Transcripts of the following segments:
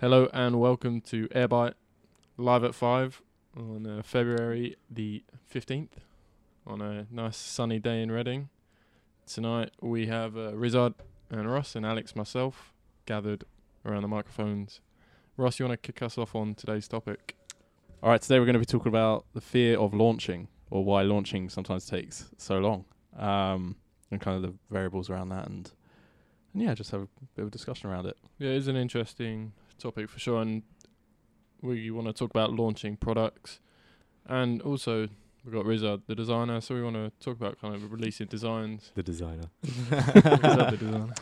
Hello and welcome to Airbyte, live at 5 on February the 15th, on a nice sunny day in Reading. Tonight we have Rizard and Ross and Alex, myself, gathered around the microphones. Ross, you want to kick us off on today's topic? All right, today we're going to be talking about the fear of launching, or why launching sometimes takes so long, and kind of the variables around that, and yeah, just have a bit of a discussion around it. Yeah, it's an interesting topic for sure, and we want to talk about launching products, and also we've got Rizard the designer, so we want to talk about kind of releasing designs. The designer. Rizard the designer.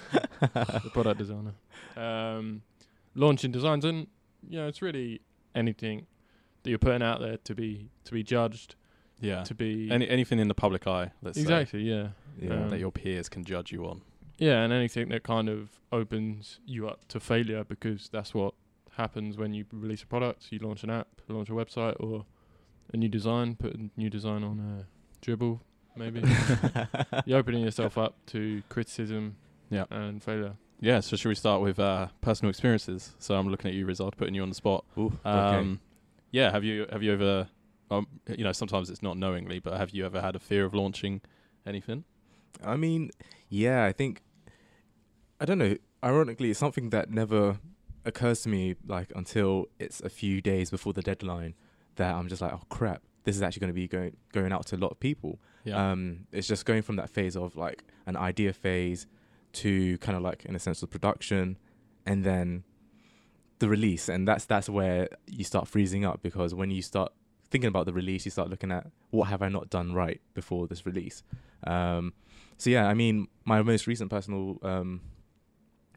The product designer. Launching designs, and you know, it's really anything that you're putting out there to be judged. Yeah. To be anything in the public eye, let's say. Exactly, yeah. That your peers can judge you on. Yeah, and anything that kind of opens you up to failure, because that's what happens when you release a product. You launch an app, launch a website, or a new design, put a new design on a Dribbble, maybe. You're opening yourself up to criticism and failure. Yeah, so should we start with personal experiences? So I'm looking at you, Rizard, putting you on the spot. Ooh, okay. Yeah, have you ever, you know, sometimes it's not knowingly, but have you ever had a fear of launching anything? I mean, yeah, I think, I don't know, ironically, it's something that never occurs to me, like, until it's a few days before the deadline that I'm just like, oh, crap, this is actually going to be going out to a lot of people. Yeah. It's just going from that phase of, like, an idea phase to kind of, like, in a sense of production, and then the release. And that's where you start freezing up, because when you start thinking about the release, you start looking at, what have I not done right before this release? So, yeah, I mean, my most recent personal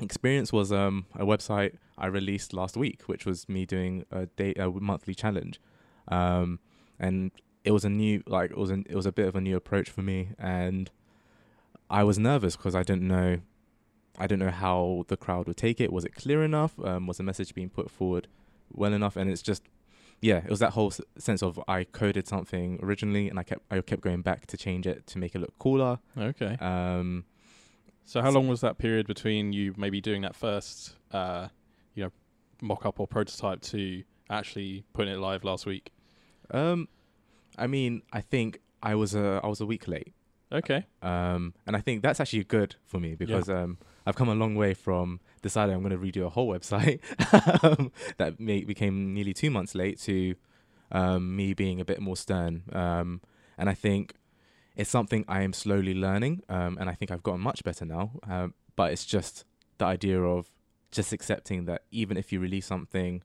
experience was a website I released last week, which was me doing a monthly challenge, and it was a bit of a new approach for me, and I was nervous because I didn't know how the crowd would take it. Was it clear enough? Was the message being put forward well enough? And it's just, yeah, it was that whole sense of, I coded something originally, and I kept going back to change it to make it look cooler. Okay. So how long was that period between you maybe doing that first, you know, mock-up or prototype to actually putting it live last week? I mean, I think I was a week late. Okay. And I think that's actually good for me, because I've come a long way from deciding I'm going to redo a whole website that became nearly 2 months late to me being a bit more stern. And I think it's something I am slowly learning, and I think I've gotten much better now. But it's just the idea of just accepting that even if you release something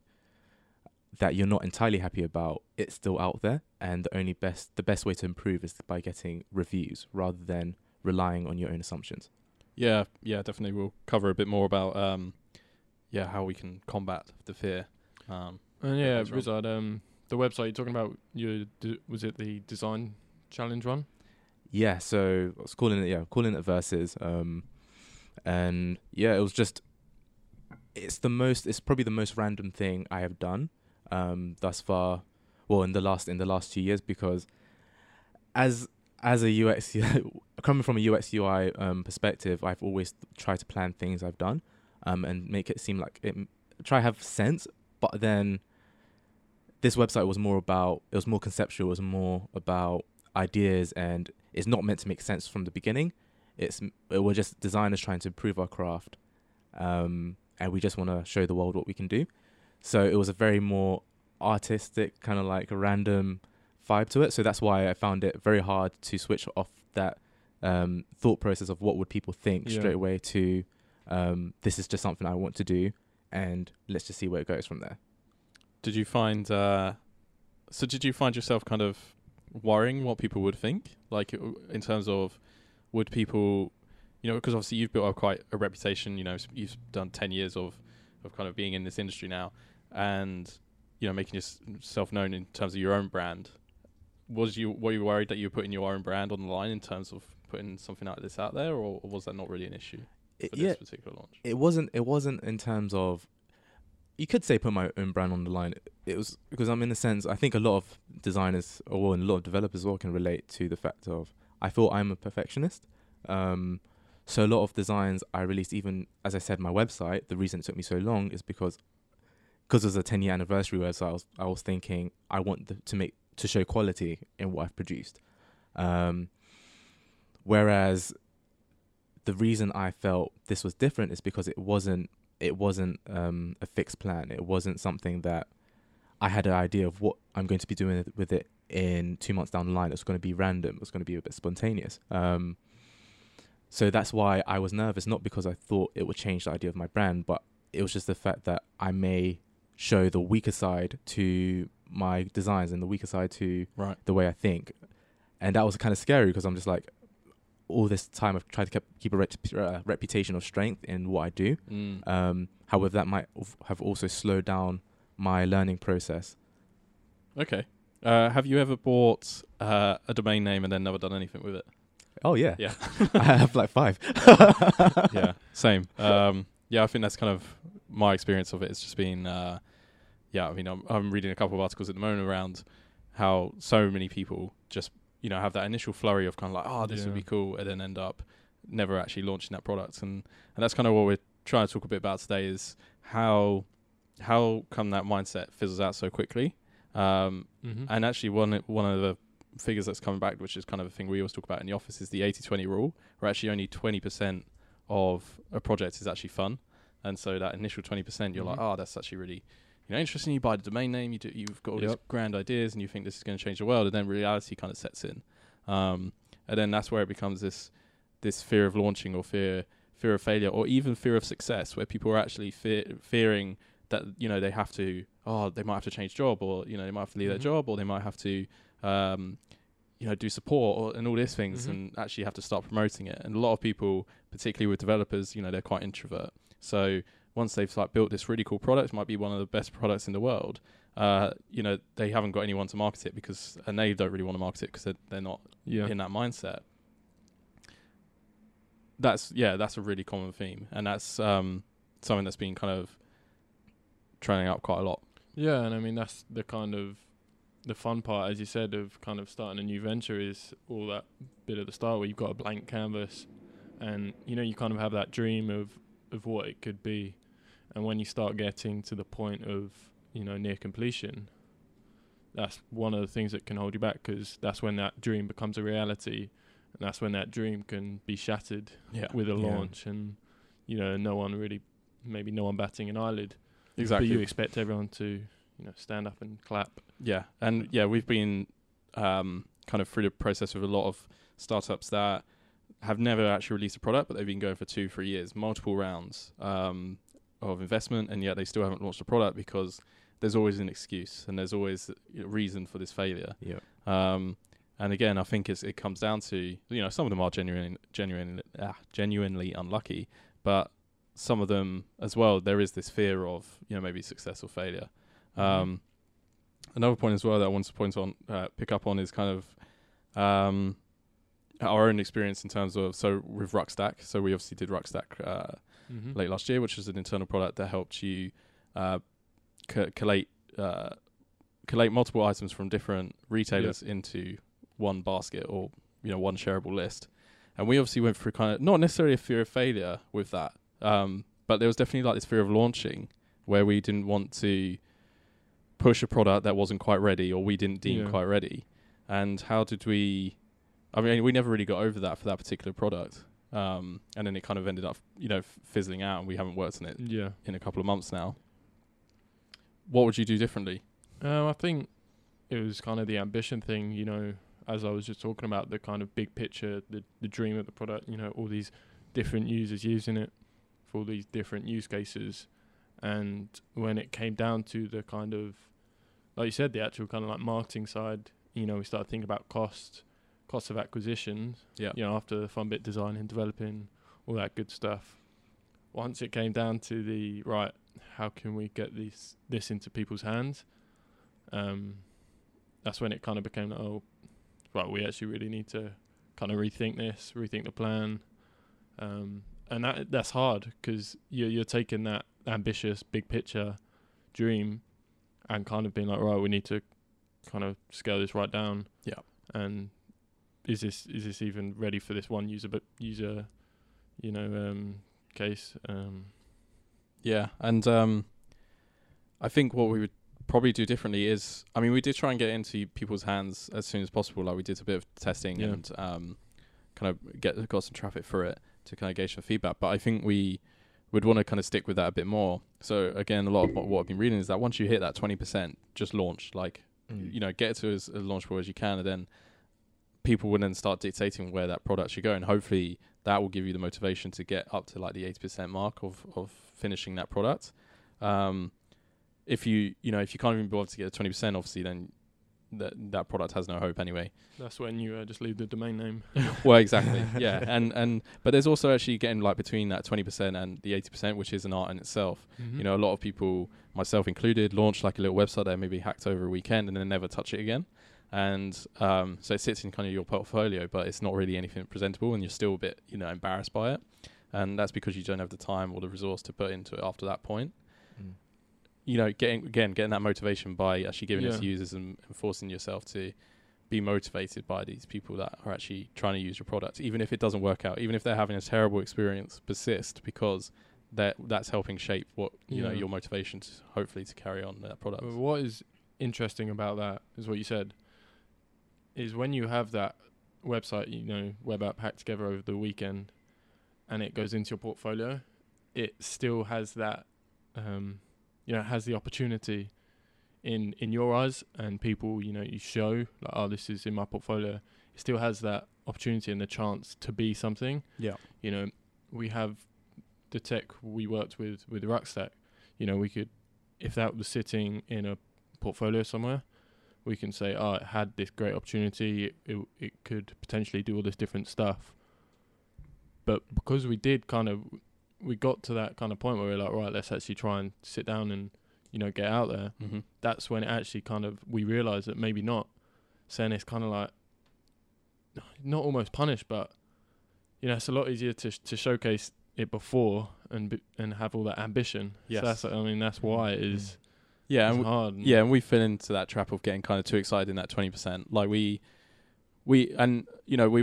that you're not entirely happy about, it's still out there, and the best way to improve is by getting reviews rather than relying on your own assumptions. Yeah, definitely. We'll cover a bit more about how we can combat the fear. And yeah, Rizard, the website you're talking about, was it the design challenge one? Yeah, so I was calling it Versus, and yeah, it was just, it's probably the most random thing I have done thus far, well, in the last 2 years, because as a UX coming from a UX UI perspective, I've always tried to plan things I've done and make it seem like it try have sense, but then this website was more conceptual, it was more about ideas, and it's not meant to make sense from the beginning. We're just designers trying to improve our craft, and we just want to show the world what we can do. So it was a very more artistic, kind of like a random vibe to it. So that's why I found it very hard to switch off that thought process of what would people think straight away to this is just something I want to do, and let's just see where it goes from there. Did you find yourself kind of worrying what people would think? Like in terms of, would people, you know, because obviously you've built up quite a reputation, you know, you've done 10 years of kind of being in this industry now, and you know, making yourself known in terms of your own brand. Were you worried that you were putting your own brand on the line in terms of putting something like this out there, or was that not really an issue this particular launch? It wasn't in terms of, you could say put my own brand on the line. It was because I'm in a sense, I think a lot of designers or a lot of developers as well can relate to the fact of, I feel I'm a perfectionist. So a lot of designs I released, even as I said, my website, the reason it took me so long is because because it was a 10-year anniversary website, I was thinking I want to show quality in what I've produced. Whereas the reason I felt this was different is because it wasn't a fixed plan. It wasn't something that I had an idea of what I'm going to be doing with it in 2 months down the line. It's going to be random. It's going to be a bit spontaneous. So that's why I was nervous, not because I thought it would change the idea of my brand, but it was just the fact that I may show the weaker side to my designs and the weaker side to the way I think. And that was kind of scary because I'm just like, all this time I've tried to keep a reputation of strength in what I do. However, that might have also slowed down my learning process. Okay. Have you ever bought a domain name and then never done anything with it? Oh, yeah. Yeah. I have like 5. Yeah, same. I think that's kind of my experience of it. It's just been, I'm reading a couple of articles at the moment around how so many people just, have that initial flurry of kind of like, this would be cool, and then end up never actually launching that product. And that's kind of what we're trying to talk a bit about today, is how come that mindset fizzles out so quickly. And actually one of the figures that's coming back, which is kind of a thing we always talk about in the office, is the 80-20 rule, where actually only 20% of a project is actually fun. And so that initial 20%, you're like, that's actually really interesting. You buy the domain name, you've got all these grand ideas and you think this is going to change the world, and then reality kind of sets in. And then that's where it becomes this fear of launching, or fear of failure, or even fear of success, where people are actually fearing that, they have to, they might have to change job, or, they might have to leave their job, or they might have to, do support and all these things, and actually have to start promoting it. And a lot of people, particularly with developers, they're quite introvert. So once they've built this really cool product, might be one of the best products in the world, they haven't got anyone to market it and they don't really want to market it because they're not in that mindset. That's a really common theme. And that's something that's been kind of training up quite a lot. Yeah, and I mean, that's the kind of the fun part, as you said, of kind of starting a new venture, is all that bit at the start where you've got a blank canvas and, you kind of have that dream of what it could be. And when you start getting to the point of, near completion, that's one of the things that can hold you back, because that's when that dream becomes a reality, and that's when that dream can be shattered with a launch and, no one batting an eyelid. Exactly. But you expect everyone to, stand up and clap. Yeah. And we've been kind of through the process with a lot of startups that have never actually released a product, but they've been going for 2-3 years, multiple rounds of investment, and yet they still haven't launched a product because there's always an excuse and there's always a reason for this failure. Yeah. And again, I think it comes down to, some of them are genuinely unlucky, but some of them as well, there is this fear of, maybe success or failure. Another point as well that I wanted to pick up on is kind of our own experience in terms of, so with Ruckstack. So we obviously did Ruckstack late last year, which is an internal product that helped you collate multiple items from different retailers into one basket, or, one shareable list. And we obviously went through kind of, not necessarily a fear of failure with that, but there was definitely this fear of launching, where we didn't want to push a product that wasn't quite ready, or we didn't deem quite ready. And how did we, we never really got over that for that particular product. And then it kind of ended up, fizzling out, and we haven't worked on it in a couple of months now. What would you do differently? I think it was kind of the ambition thing, as I was just talking about, the kind of big picture, the dream of the product, all these different users using it for all these different use cases. And when it came down to the kind of, like you said, the actual kind of marketing side, we started thinking about cost of acquisition, after the fun bit, designing, developing, all that good stuff. Once it came down to how can we get this into people's hands? That's when it kind of became, we actually really need to kind of rethink the plan. And that's hard, because you're taking that ambitious big picture dream and kind of being like, we need to kind of scale this right down, and is this even ready for this one user case. And I think what we would probably do differently is, I mean, we did try and get into people's hands as soon as possible. Like, we did a bit of testing and kind of got some traffic for it to kind of gauge some feedback. But I think we would want to kind of stick with that a bit more. So again, a lot of what I've been reading is that once you hit that 20%, just launch. Like, you know, get it to as launchable as you can, and then people will then start dictating where that product should go. And hopefully that will give you the motivation to get up to like the 80% mark of finishing that product. If you can't even be able to get 20%, obviously, then that product has no hope anyway. That's when you just leave the domain name. Well, exactly. Yeah, but there's also actually getting like between that 20% and the 80%, which is an art in itself. Mm-hmm. You know, a lot of people, myself included, launch like a little website that maybe hacked over a weekend and then never touch it again. And so it sits in kind of your portfolio, but it's not really anything presentable, and you're still a bit, you know, embarrassed by it. And that's because you don't have the time or the resource to put into it after that point. You know, getting that motivation by actually giving it to users and forcing yourself to be motivated by these people that are actually trying to use your product, even if it doesn't work out, even if they're having a terrible experience, persist, because that's helping shape what you know, your motivation to hopefully to carry on that product. Well, what is interesting about that is what you said is when you have that website, you know, web app hacked together over the weekend, and it goes into your portfolio, it still has that. You know, it has the opportunity in your eyes, and people, you know, you show like, oh, this is in my portfolio. It still has that opportunity and the chance to be something. Yeah. You know, we have the tech we worked with Ruckstack. You know, we could, if that was sitting in a portfolio somewhere, we can say, oh, it had this great opportunity. It could potentially do all this different stuff. But because we did kind of... we got to that kind of point where we're like, right, let's actually try and sit down and, you know, get out there. Mm-hmm. That's when it actually kind of, we realized that maybe not saying it's kind of like, not almost punished, but, you know, it's a lot easier to showcase it before and have all that ambition. Yes. So that's, I mean, that's why it is hard. And and we fell into that trap of getting kind of too excited in that 20%. Like we were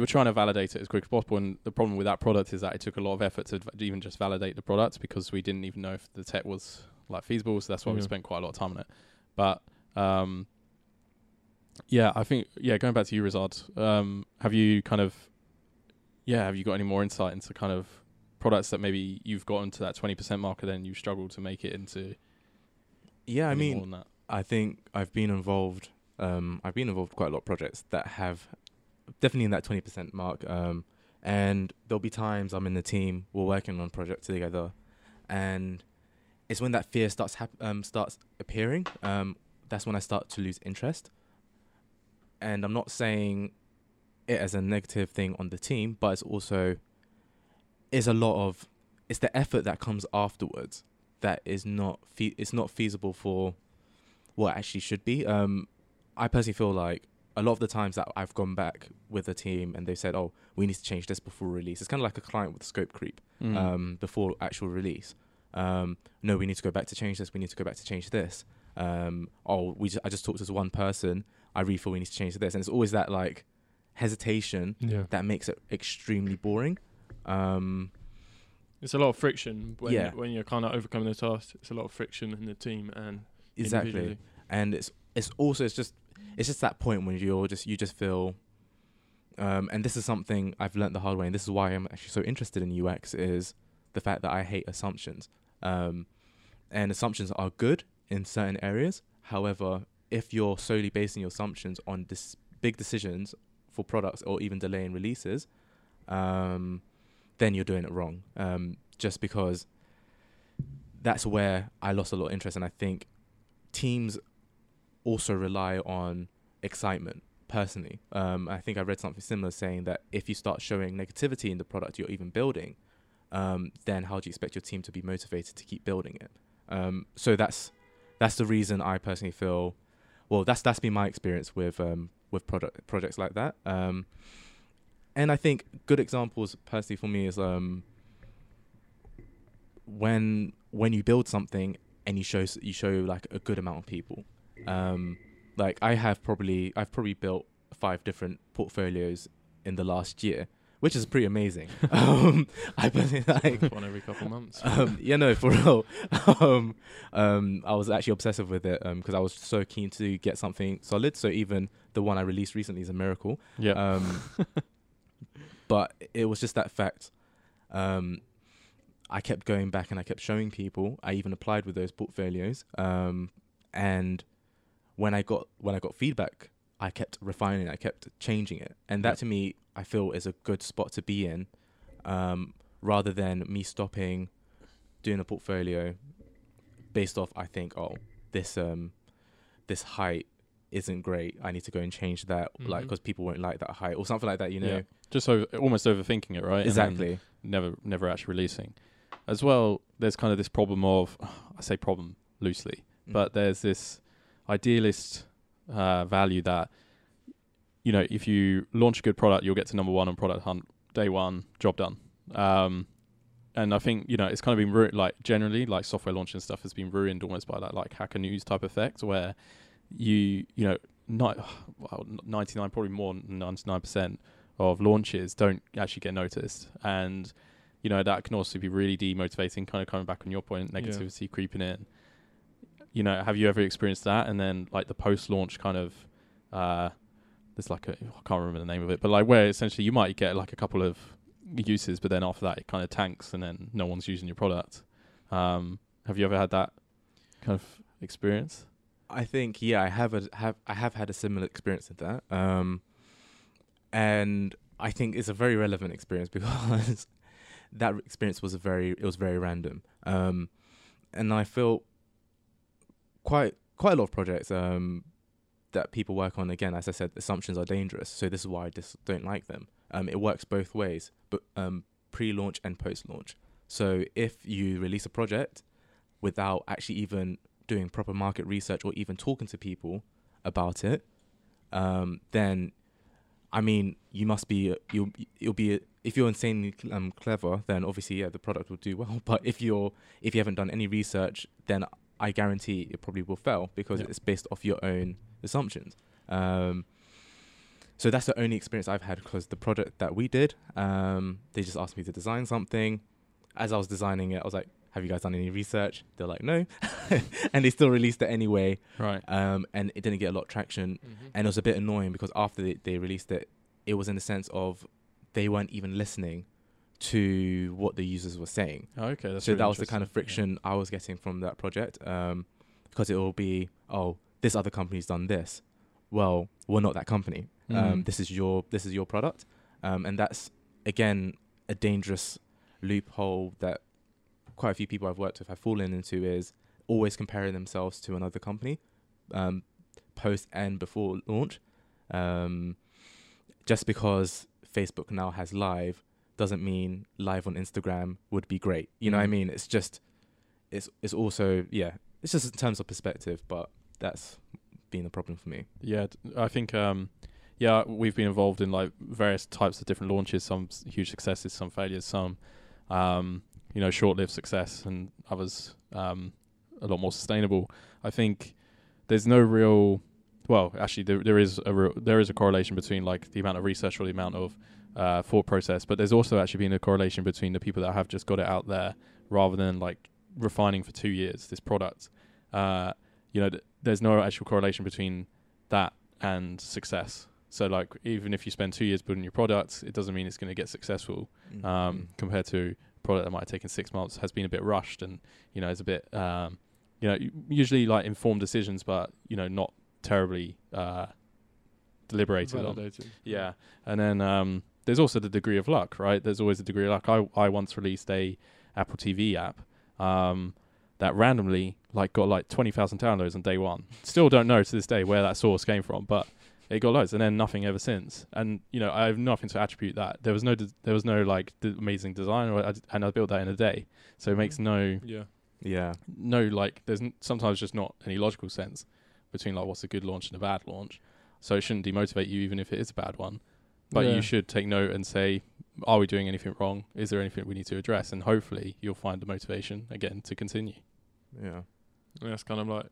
trying to validate it as quick as possible, and the problem with that product is that it took a lot of effort to even just validate the product, because we didn't even know if the tech was like feasible. So that's why we spent quite a lot of time on it. But I think going back to you, Rizard, have you kind of have you got any more insight into kind of products that maybe you've gotten to that 20% marker, then you struggled to make it into? Yeah, I mean, more than that? I think I've been involved. Quite a lot of projects that have. Definitely in that 20% mark, and there'll be times I'm in the team, we're working on a project together, and it's when that fear starts appearing, that's when I start to lose interest. And I'm not saying it as a negative thing on the team, but it's also it's the effort that comes afterwards that is not it's not feasible for what it actually should be. I personally feel like a lot of the times that I've gone back with a team and they said, oh, we need to change this before release. It's kind of like a client with scope creep before actual release. No, we need to go back to change this. We need to go back to change this. I just talked to this one person. I really feel we need to change this. And it's always that like hesitation that makes it extremely boring. It's a lot of friction when you're kind of overcoming the task. It's a lot of friction in the team and individually. And it's just that point when you just feel, and this is something I've learned the hard way, and this is why I'm actually so interested in UX, is the fact that I hate assumptions. And assumptions are good in certain areas. However, if you're solely basing your assumptions on big decisions for products or even delaying releases, then you're doing it wrong. Just because that's where I lost a lot of interest, and I think teams also rely on excitement personally. I think I read something similar saying that if you start showing negativity in the product you're even building, then how do you expect your team to be motivated to keep building it? So that's the reason I personally feel, well, that's been my experience with projects like that. And I think good examples personally for me is when you build something and you show like a good amount of people. Like I've probably built 5 different portfolios in the last year, which is pretty amazing. I like one every couple months. Yeah, no, for real. I was actually obsessive with it because I was so keen to get something solid. So even the one I released recently is a miracle. Yeah. But it was just that fact. I kept going back and I kept showing people. I even applied with those portfolios. And when I got feedback, I kept refining it. I kept changing it. And that to me, I feel is a good spot to be in, rather than me stopping doing a portfolio based off, I think, oh, this height isn't great. I need to go and change that, mm-hmm. like, because people won't like that height or something like that, you know. Yeah. Just almost overthinking it, right? Exactly. Never actually releasing. As well, there's kind of this problem of, I say problem loosely, mm-hmm. but there's this idealist value that, you know, if you launch a good product, you'll get to number one on Product Hunt day one, job done. And I think, you know, it's kind of been ruined, like generally, like software launch and stuff has been ruined almost by that like Hacker News type effect where you know, 99, probably more than 99% of launches don't actually get noticed. And, you know, that can also be really demotivating, kind of coming back on your point, negativity creeping in. You know, have you ever experienced that? And then like the post-launch kind of, there's like a, I can't remember the name of it, but like where essentially you might get like a couple of uses, but then after that it kind of tanks and then no one's using your product. Have you ever had that kind of experience? I think, yeah, I have had a similar experience with that. And I think it's a very relevant experience because that experience was very random. And I feel quite a lot of projects, that people work on, again, as I said, assumptions are dangerous. So this is why I just don't like them. It works both ways, but pre-launch and post-launch. So if you release a project without actually even doing proper market research or even talking to people about it, then, I mean, you must be, if you're insanely clever, then obviously, yeah, the product will do well. But if you haven't done any research, then I guarantee it probably will fail because it's based off your own assumptions. So that's the only experience I've had because the project that we did, they just asked me to design something. As I was designing it, I was like, have you guys done any research? They're like, no. And they still released it anyway. Right. And it didn't get a lot of traction. Mm-hmm. And it was a bit annoying because after they released it, it was in the sense of they weren't even listening to what the users were saying. Oh, okay. That's so really that was the kind of friction I was getting from that project, because it will be, oh, this other company's done this. Well, we're not that company. This is your product. And that's, again, a dangerous loophole that quite a few people I've worked with have fallen into, is always comparing themselves to another company, post and before launch. Just because Facebook now has live doesn't mean live on Instagram would be great. You know what I mean? It's just, it's also, yeah, it's just in terms of perspective, but that's been a problem for me. Yeah, I think, we've been involved in like various types of different launches, some huge successes, some failures, some, you know, short-lived success, and others a lot more sustainable. I think there's no real, well, actually there is a correlation between like the amount of research or the amount of thought process, but there's also actually been a correlation between the people that have just got it out there rather than like refining for 2 years this product. You know, there's no actual correlation between that and success. So like even if you spend 2 years building your product, it doesn't mean it's going to get successful. Compared to product that might have taken 6 months, has been a bit rushed, and you know, it's a bit you know, usually like informed decisions, but you know, not terribly deliberated on. Yeah. And then there's also the degree of luck, right? There's always a degree of luck. I once released a Apple TV app that randomly like got like 20,000 downloads on day one. Still don't know to this day where that source came from, but it got loads, and then nothing ever since. And you know, I have nothing to attribute that. There was no like amazing design, and I built that in a day. So it makes no like there's sometimes just not any logical sense between like what's a good launch and a bad launch. So it shouldn't demotivate you even if it is a bad one. But you should take note and say, are we doing anything wrong? Is there anything we need to address? And hopefully you'll find the motivation again to continue. Yeah. And that's kind of like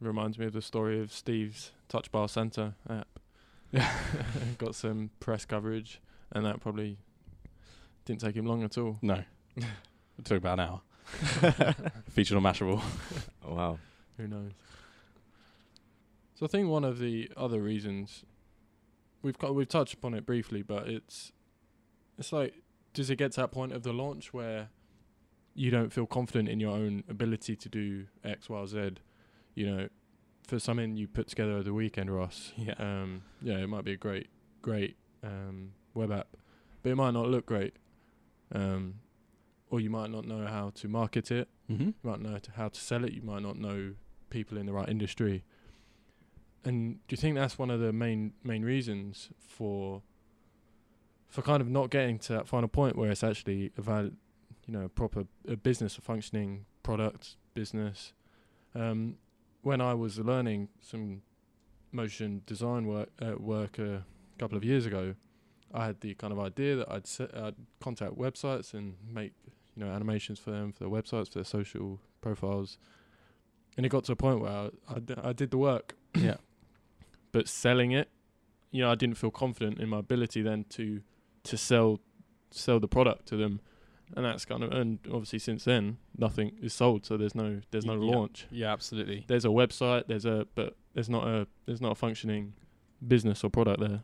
reminds me of the story of Steve's Touch Bar Center app. Got some press coverage, and that probably Didn't take him long at all. No. It took about an hour. Featured on Mashable. Oh, wow. Who knows? So I think one of the other reasons we've touched upon it briefly, but it's like, does it get to that point of the launch where you don't feel confident in your own ability to do X, Y, Z, you know, for something you put together over the weekend, Ross? Yeah. Yeah, it might be a great web app, but it might not look great. Or you might not know how to market it. Mm-hmm. You might know how to sell it. You might not know people in the right industry. And do you think that's one of the main reasons for kind of not getting to that final point where it's actually a business, a functioning product business? When I was learning some motion design work a couple of years ago, I had the kind of idea that I'd contact websites and make, you know, animations for them, for their websites, for their social profiles. And it got to a point where I did the work. Yeah. But selling it, you know, I didn't feel confident in my ability then to sell the product to them. And that's kind of, and obviously since then nothing is sold, so there's no launch. Yeah, absolutely. There's a website, but there's not a functioning business or product there.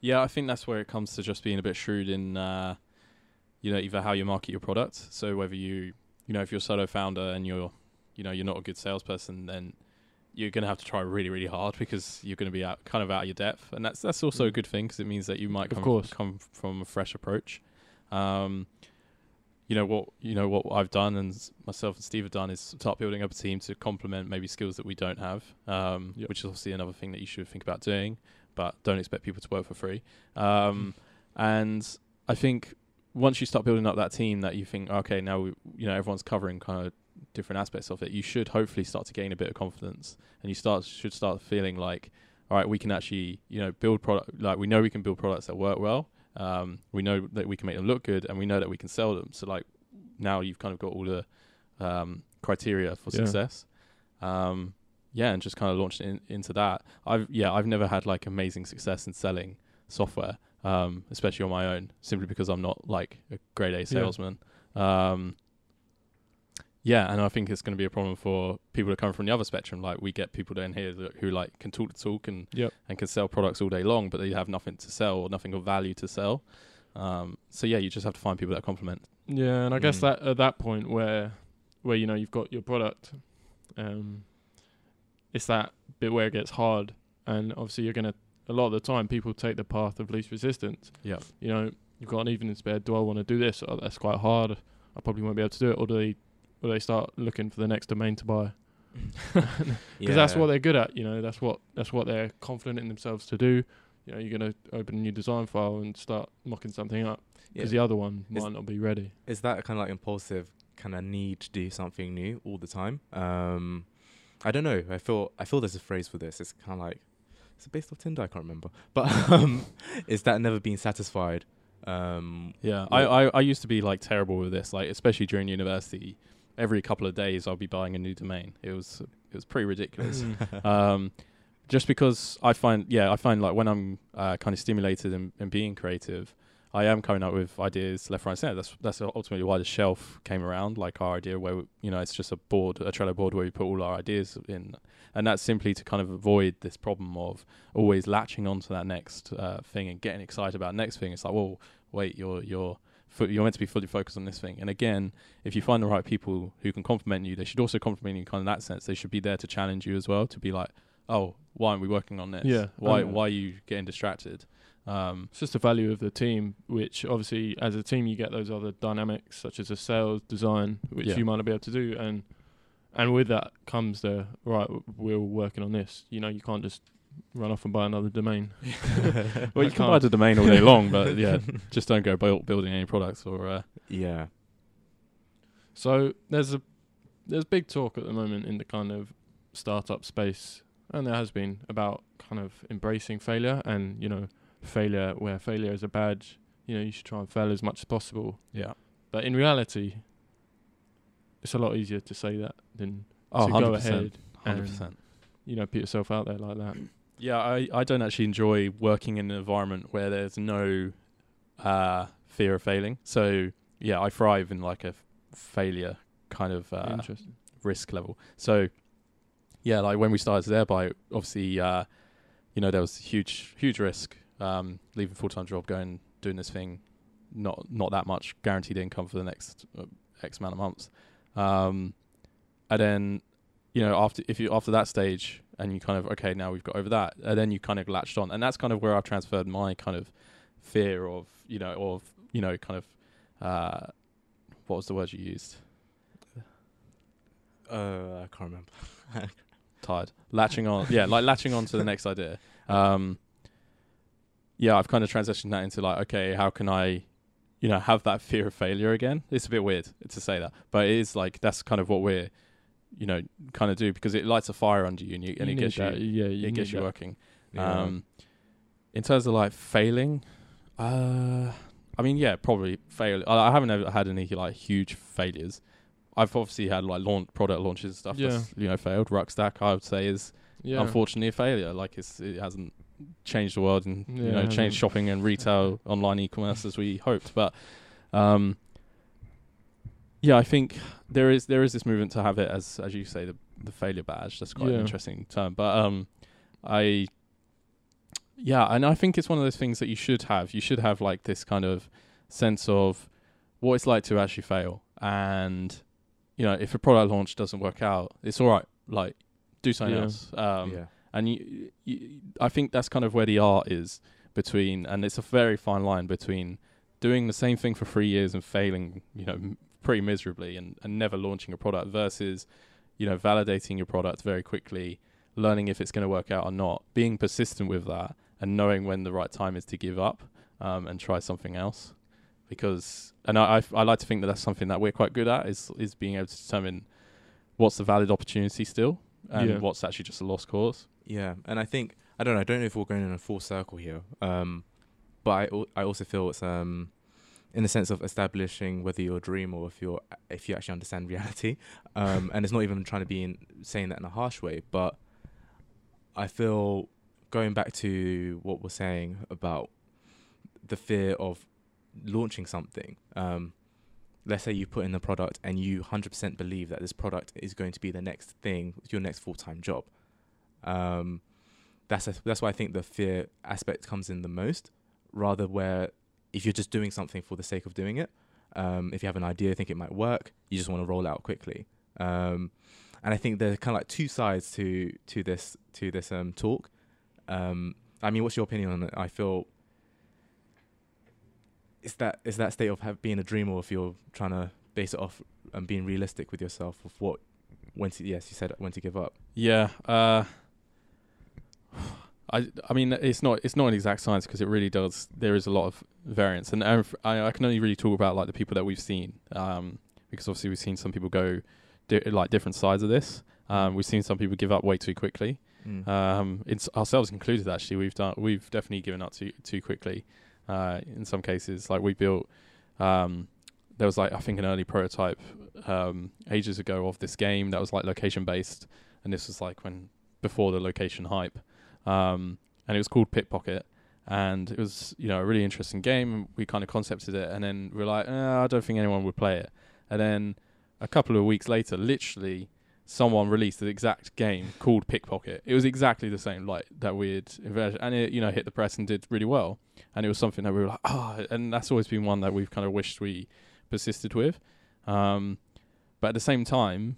Yeah, I think that's where it comes to just being a bit shrewd in either how you market your product. So whether you if you're a solo founder and you're not a good salesperson, then you're going to have to try really, really hard because you're going to be out of your depth. And that's also a good thing because it means that you might come from a fresh approach. What I've done and myself and Steve have done is start building up a team to complement maybe skills that we don't have, which is obviously another thing that you should think about doing, but don't expect people to work for free. And I think once you start building up that team that you think, okay, now everyone's covering kind of different aspects of it, you should hopefully start to gain a bit of confidence, and you should start feeling like, all right, we can actually, build product, like we know we can build products that work well. We know that we can make them look good, and we know that we can sell them. So like now you've kind of got all the criteria for success. And just kind of launched into that. I've never had like amazing success in selling software, especially on my own, simply because I'm not like a grade A salesman. Yeah. And I think it's going to be a problem for people that come from the other spectrum. Like we get people down here who like can talk the talk and can sell products all day long, but they have nothing to sell or nothing of value to sell. You just have to find people that complement. Yeah, and I guess that at that point where you've got your product, it's that bit where it gets hard, and obviously a lot of the time people take the path of least resistance. Yeah, you've got an evening spare. Do I want to do this? Oh, that's quite hard. I probably won't be able to do it. Or do they? Or they start looking for the next domain to buy, because that's what they're good at. That's what they're confident in themselves to do. You're going to open a new design file and start mocking something up because the other one might not be ready. Is that kind of like impulsive kind of need to do something new all the time? I don't know. I feel there's a phrase for this. It's kind of like, is it based off Tinder? I can't remember. But is that never being satisfied? I used to be like terrible with this. Like especially during university. Every couple of days I'll be buying a new domain. It was pretty ridiculous. Just because I find like when I'm kind of stimulated and being creative, I am coming up with ideas left, right, and center. That's ultimately why the shelf came around, like our idea where it's just a Trello board where we put all our ideas in, and that's simply to kind of avoid this problem of always latching onto that next thing and getting excited about the next thing. It's like, well, wait, you're meant to be fully focused on this thing. And again, if you find the right people who can compliment you, they should also compliment you kind of in that sense. They should be there to challenge you as well, to be like, oh, why aren't we working on this? Yeah. Why are you getting distracted? It's just the value of the team, which obviously as a team you get those other dynamics such as a sales design, which you might not be able to do. And with that comes the, right, we're working on this. You can't just run off and buy another domain. Well, you can buy the domain all day long, but just don't go building any products or So there's big talk at the moment in the kind of startup space, and there has been, about kind of embracing failure and failure where failure is a badge. You should try and fail as much as possible. Yeah, but in reality, it's a lot easier to say that than to 100%, go ahead 100%. And put yourself out there like that. Yeah, I don't actually enjoy working in an environment where there's no fear of failing. So yeah, I thrive in like a failure kind of risk level. So yeah, like when we started Airbyte, obviously, you know, there was huge risk, leaving a full-time job, going, doing this thing, not that much guaranteed income for the next X amount of months. And then, you know, after that stage, and you kind of, okay, now we've got over that, and then you kind of latched on. And that's kind of where I've transferred my kind of fear of, you know, kind of, what was the word you used? I can't remember. Tired. Latching on. Yeah, like latching on to the next idea. Yeah, I've kind of transitioned that into like, okay, how can I, you know, have that fear of failure again? It's a bit weird to say that, but it is like, that's kind of what we're, you know, kind of do, because it lights a fire under you, and it gets you, it gets you working. Yeah. In terms of like failing, I mean, yeah, probably fail. I haven't ever had any like huge failures. I've obviously had like product launches and stuff that's, you know, failed. Ruckstack, I would say, is unfortunately a failure. Like it hasn't changed the world and you know, changed shopping and retail, online e-commerce as we hoped. But yeah, I think there is this movement to have it as you say, the failure badge. That's quite an interesting term. But and I think it's one of those things that you should have. You should have like this kind of sense of what it's like to actually fail. And you know, if a product launch doesn't work out, it's all right. Like, do something else. And I think that's kind of where the art is between, and it's a very fine line between doing the same thing for 3 years and failing, you know, pretty miserably and never launching a product, versus, you know, validating your product very quickly, learning if it's going to work out or not, being persistent with that, and knowing when the right time is to give up and try something else. Because, and I like to think that that's something that we're quite good at, is being able to determine what's a valid opportunity still and what's actually just a lost cause. Yeah, and I think, I don't know if we're going in a full circle here, but I also feel it's in the sense of establishing whether you're a dream or if you actually understand reality, and it's not even trying to be saying that in a harsh way, but I feel going back to what we're saying about the fear of launching something, let's say you put in the product and you 100% believe that this product is going to be the next thing, your next full-time job. That's why I think the fear aspect comes in the most, rather where if you're just doing something for the sake of doing it, if you have an idea, think it might work, you just want to roll out quickly. And I think there's kind of like two sides to this talk. I mean, what's your opinion on it? I feel it's that state of being a dreamer, or if you're trying to base it off and being realistic with yourself of what, when to give up. Yeah. I mean, it's not an exact science, because it really does. There is a lot of variance, and I can only really talk about like the people that we've seen, because obviously we've seen some people go like different sides of this. We've seen some people give up way too quickly. It's ourselves included. Actually, we've definitely given up too quickly. In some cases, like we built, there was like, I think an early prototype, ages ago of this game that was like location based. And this was like before the location hype. And it was called Pickpocket, and it was, you know, a really interesting game. We kind of concepted it, and then we were like, I don't think anyone would play it. And then a couple of weeks later, literally someone released the exact game called Pickpocket. It was exactly the same, like that weird inversion, and it, you know, hit the press and did really well. And it was something that we were like, and that's always been one that we've kind of wished we persisted with. But at the same time,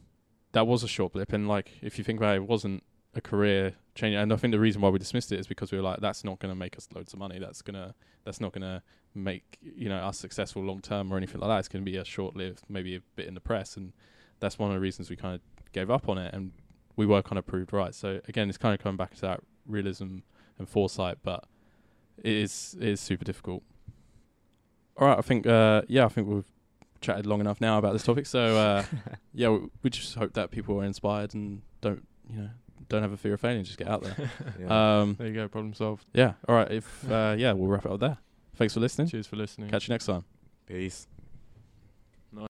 that was a short blip. And like, if you think about it, it wasn't a career change. And I think the reason why we dismissed it is because we were like, that's not going to make us loads of money. That's not going to make, you know, us successful long term or anything like that. It's going to be a short lived, maybe a bit in the press. And that's one of the reasons we kind of gave up on it, and we were kind of proved right. So again, it's kind of coming back to that realism and foresight, but it is super difficult. All right. I think, I think we've chatted long enough now about this topic. So, we just hope that people are inspired and don't have a fear of failing, just get out there. There you go, problem solved. Yeah, all right, we'll wrap it up there. Thanks for listening. Cheers for listening. Catch you next time. Peace.